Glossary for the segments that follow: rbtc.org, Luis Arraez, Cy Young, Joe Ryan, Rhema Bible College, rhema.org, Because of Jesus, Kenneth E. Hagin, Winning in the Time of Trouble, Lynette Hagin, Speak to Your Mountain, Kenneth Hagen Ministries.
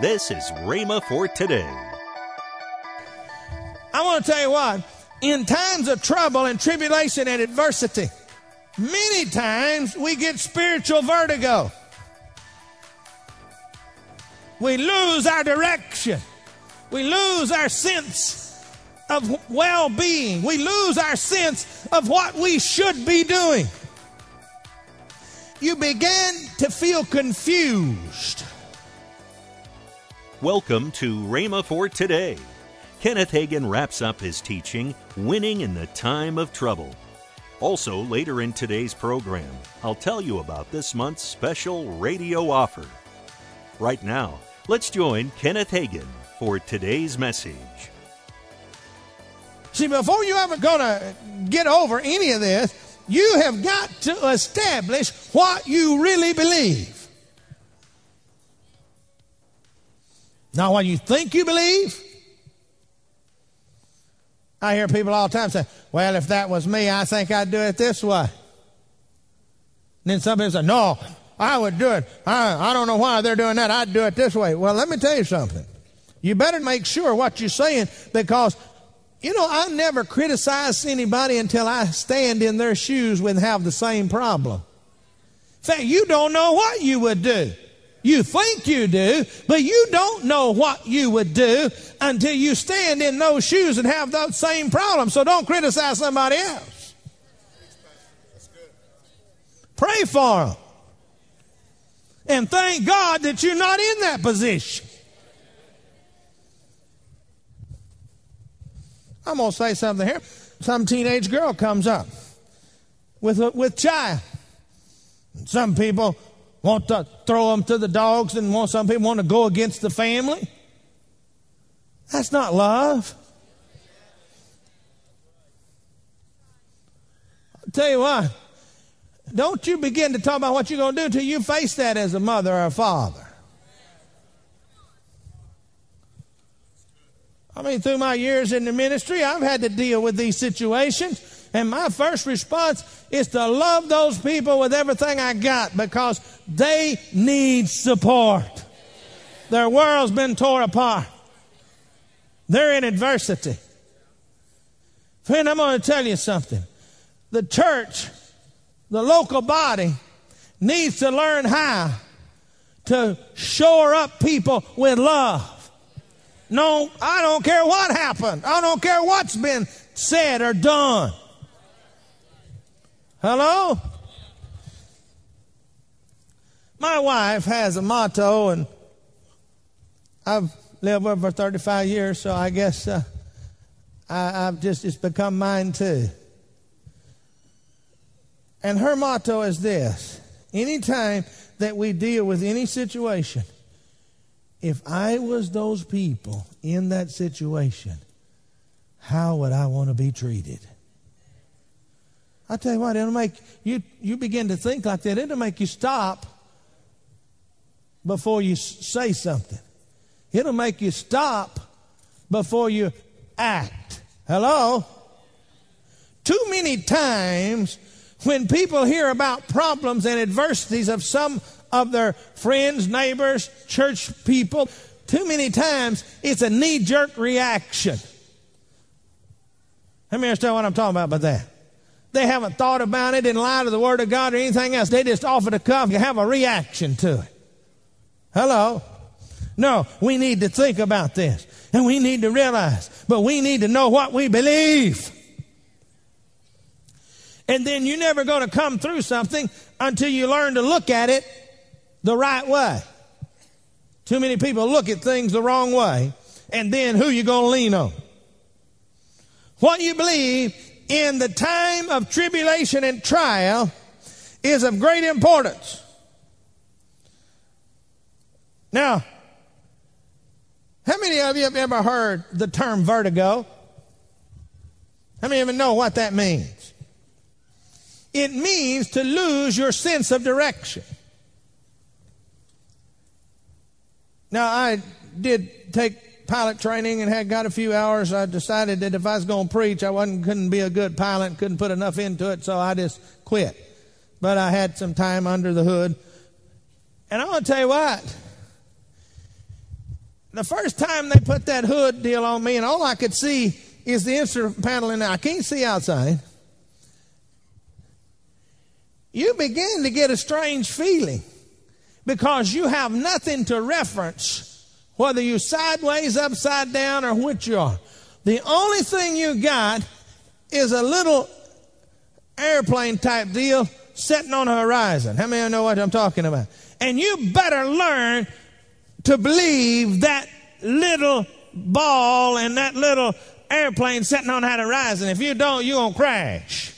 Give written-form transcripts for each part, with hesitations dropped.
This is Rhema for today. I want to tell you what, in times of trouble and tribulation and adversity, many times we get spiritual vertigo. We lose our direction. We lose our sense of well-being. We lose our sense of what we should be doing. You begin to feel confused. Welcome to Rhema for Today. Kenneth Hagen wraps up his teaching, Winning in the Time of Trouble. Also, later in today's program, I'll tell you about this month's special radio offer. Right now, let's join Kenneth Hagen for today's message. See, before you're ever going to get over any of this, you have got to establish what you really believe. Not what you think you believe. I hear people all the time say, well, if that was me, I think I'd do it this way. And then some people say, no, I would do it. I don't know why they're doing that. I'd do it this way. Well, let me tell you something. You better make sure what you're saying, because, you know, I never criticize anybody until I stand in their shoes and have the same problem. In fact, you don't know what you would do. You think you do, but you don't know what you would do until you stand in those shoes and have those same problems. So don't criticize somebody else. Pray for them. And thank God that you're not in that position. I'm going to say something here. Some teenage girl comes up with child. Some people want to throw them to the dogs, and some people want to go against the family. That's not love. I'll tell you what. Don't you begin to talk about what you're going to do until you face that as a mother or a father. I mean, through my years in the ministry, I've had to deal with these situations. And my first response is to love those people with everything I got, because they need support. Their world's been torn apart. They're in adversity. Friend, I'm going to tell you something. The church, the local body, needs to learn how to shore up people with love. No, I don't care what happened. I don't care what's been said or done. Hello? My wife has a motto, and I've lived with her for 35 years, so I guess it's become mine too. And her motto is this: anytime that we deal with any situation, if I was those people in that situation, how would I want to be treated? I tell you what, it'll make you begin to think like that. It'll make you stop before you say something. It'll make you stop before you act. Hello? Too many times when people hear about problems and adversities of some of their friends, neighbors, church people, too many times it's a knee-jerk reaction. Let me understand what I'm talking about by that. They haven't thought about it in light of the Word of God or anything else. They just off the cuff and have a reaction to it. Hello? No, we need to think about this. And we need to realize. But we need to know what we believe. And then you're never going to come through something until you learn to look at it the right way. Too many people look at things the wrong way, and then who you going to lean on? What you believe in the time of tribulation and trial is of great importance. Now, how many of you have ever heard the term vertigo? How many of you know what that means? It means to lose your sense of direction. Now, I did take pilot training and had got a few hours. I decided that if I was going to preach, I couldn't be a good pilot, couldn't put enough into it, so I just quit. But I had some time under the hood. And I want to tell you what. The first time they put that hood deal on me, and all I could see is the instrument panel in there. I can't see outside. You begin to get a strange feeling because you have nothing to reference, whether you're sideways, upside down, or what you are. The only thing you got is a little airplane type deal sitting on the horizon. How many of you know what I'm talking about? And you better learn to believe that little ball and that little airplane sitting on that horizon. If you don't, you're going to crash.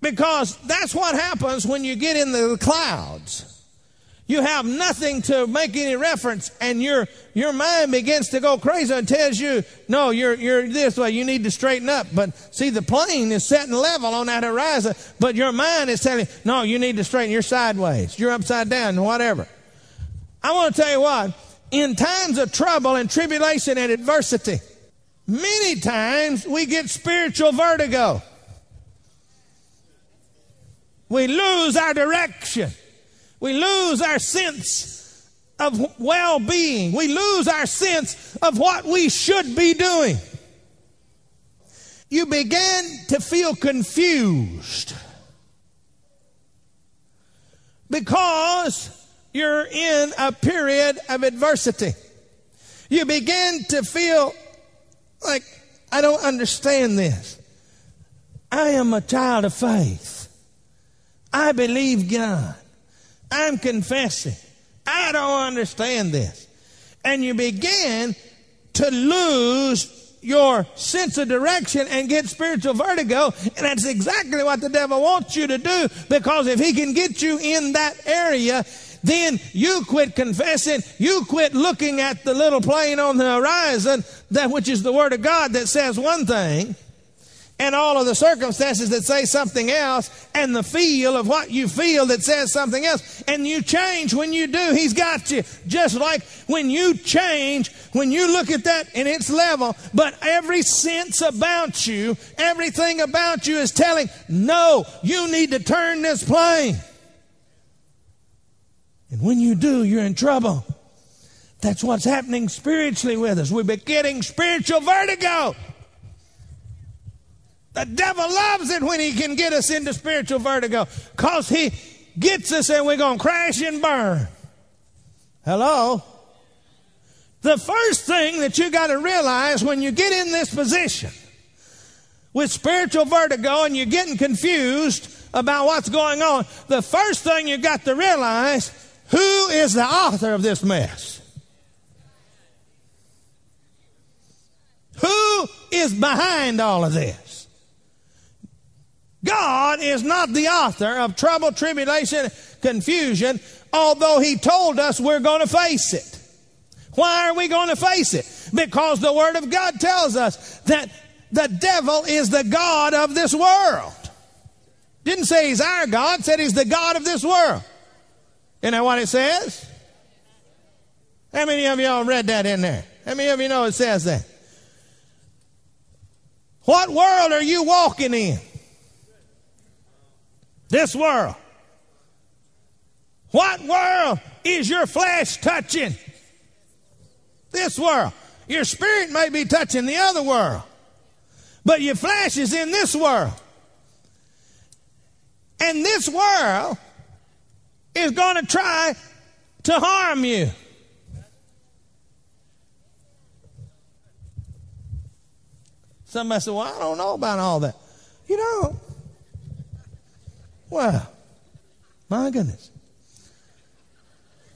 Because that's what happens when you get in the clouds. You have nothing to make any reference, and your mind begins to go crazy and tells you, no, you're this way, you need to straighten up. But see, the plane is setting level on that horizon, but your mind is telling you, no, you need to straighten, you're sideways, you're upside down, whatever. I want to tell you what, in times of trouble and tribulation and adversity, many times we get spiritual vertigo. We lose our direction. We lose our sense of well-being. We lose our sense of what we should be doing. You begin to feel confused because you're in a period of adversity. You begin to feel like, I don't understand this. I am a child of faith. I believe God. I'm confessing. I don't understand this. And you begin to lose your sense of direction and get spiritual vertigo. And that's exactly what the devil wants you to do, because if he can get you in that area, then you quit confessing. You quit looking at the little plane on the horizon, that which is the Word of God that says one thing, and all of the circumstances that say something else, and the feel of what you feel that says something else. And you change when you do. He's got you. Just like when you change, when you look at that and it's level, but every sense about you, everything about you is telling, no, you need to turn this plane. And when you do, you're in trouble. That's what's happening spiritually with us. We're getting spiritual vertigo. The devil loves it when he can get us into spiritual vertigo, because he gets us and we're going to crash and burn. Hello? The first thing that you got to realize when you get in this position with spiritual vertigo and you're getting confused about what's going on, the first thing you got to realize, who is the author of this mess? Who is behind all of this? God is not the author of trouble, tribulation, confusion, although he told us we're going to face it. Why are we going to face it? Because the Word of God tells us that the devil is the god of this world. Didn't say he's our God, said he's the god of this world. Isn't that what it says? How many of y'all read that in there? How many of you know it says that? What world are you walking in? This world. What world is your flesh touching? This world. Your spirit may be touching the other world, but your flesh is in this world. And this world is going to try to harm you. Somebody said, well, I don't know about all that. You don't. Wow. My goodness.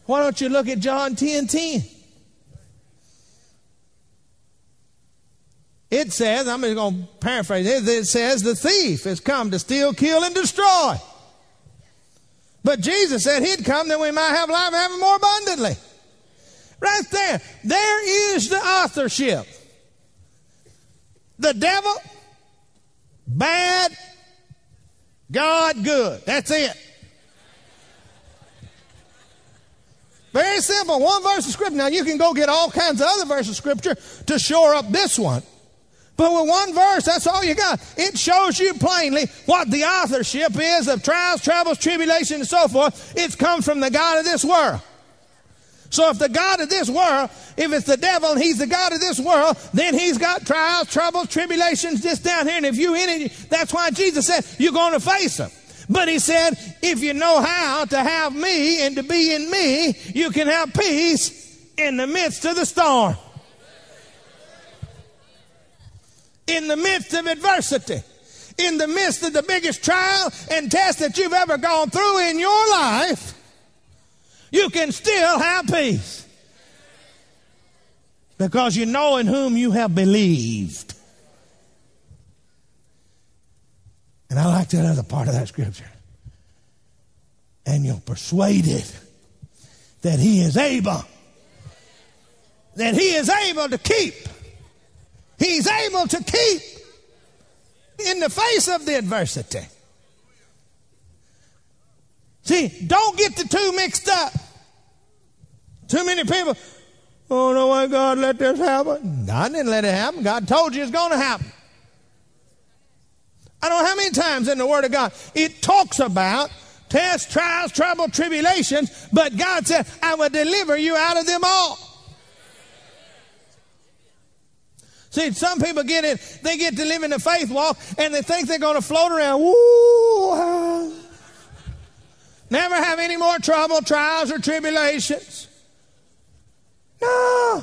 Why don't you look at John 10:10? It says, I'm just going to paraphrase it. It says, the thief has come to steal, kill, and destroy. But Jesus said he'd come that we might have life and have it more abundantly. Right there. There is the authorship. The devil, bad, God good. That's it. Very simple. One verse of Scripture. Now, you can go get all kinds of other verses of Scripture to shore up this one. But with one verse, that's all you got. It shows you plainly what the authorship is of trials, troubles, tribulation, and so forth. It's come from the God of this world. So if the god of this world, if it's the devil and he's the god of this world, then he's got trials, troubles, tribulations just down here. And if you're in it, that's why Jesus said, you're going to face them. But he said, if you know how to have me and to be in me, you can have peace in the midst of the storm. In the midst of adversity. In the midst of the biggest trial and test that you've ever gone through in your life, you can still have peace. Because you know in whom you have believed. And I like that other part of that scripture. And you're persuaded that he is able. That he is able to keep. He's able to keep in the face of the adversity. See, don't get the two mixed up. Too many people, oh no, why God let this happen? God didn't let it happen. God told you it's going to happen. I don't know how many times in the Word of God it talks about tests, trials, trouble, tribulations, but God said, I will deliver you out of them all. See, some people get it, they get to live in the faith walk and they think they're going to float around. Woo! Never have any more trouble, trials, or tribulations. No!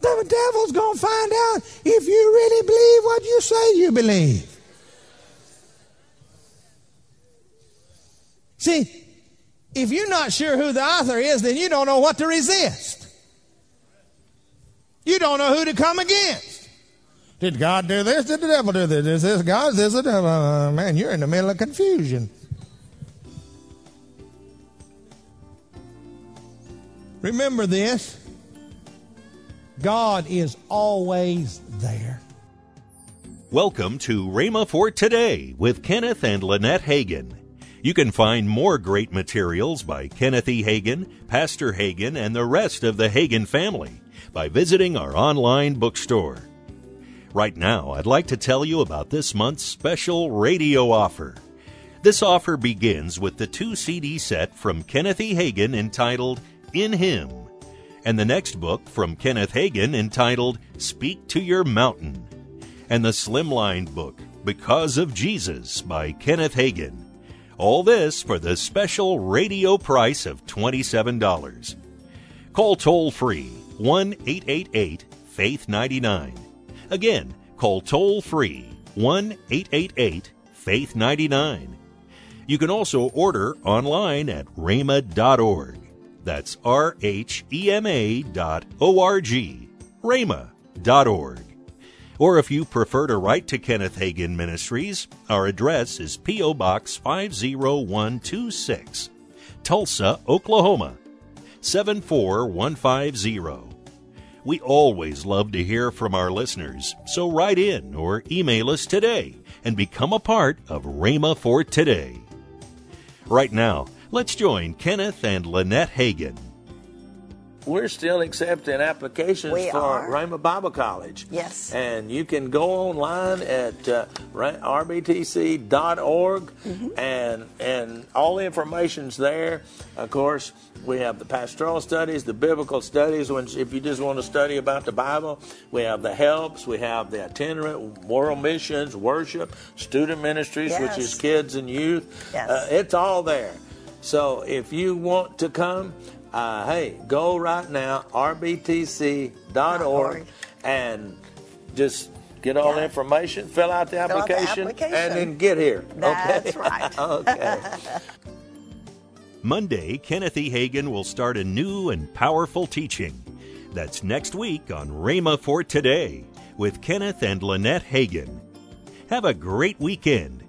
The devil's going to find out if you really believe what you say you believe. See, if you're not sure who the author is, then you don't know what to resist. You don't know who to come against. Did God do this? Did the devil do this? Is this God? Is this the devil? Man, you're in the middle of confusion. Remember this. God is always there. Welcome to Rhema for Today with Kenneth and Lynette Hagin. You can find more great materials by Kenneth E. Hagin, Pastor Hagin, and the rest of the Hagin family by visiting our online bookstore. Right now, I'd like to tell you about this month's special radio offer. This offer begins with the 2-CD set from Kenneth E. Hagin entitled In Him, and the next book from Kenneth Hagin entitled Speak to Your Mountain, and the slimline book Because of Jesus by Kenneth Hagin. All this for the special radio price of $27. Call toll-free 1-888-FAITH-99. Again, call toll-free 1-888-FAITH-99. You can also order online at rhema.org. That's rhema.org, rhema.org. Or if you prefer to write to Kenneth Hagen Ministries, our address is P.O. Box 50126, Tulsa, Oklahoma, 74150. We always love to hear from our listeners, so write in or email us today and become a part of Rhema for Today. Right now, let's join Kenneth and Lynette Hagin. We're still accepting applications for Rhema Bible College. Yes. And you can go online at rbtc.org, mm-hmm. and all the information's there. Of course, we have the pastoral studies, the biblical studies. If you just want to study about the Bible, we have the helps, we have the itinerant, world missions, worship, student ministries, yes. which is kids and youth. Yes. It's all there. So if you want to come, hey, go right now, rbtc.org, and just get all the information, fill out the application, and then get here. That's okay? Right. Okay. Monday, Kenneth E. Hagin will start a new and powerful teaching. That's next week on Rhema for Today with Kenneth and Lynette Hagin. Have a great weekend.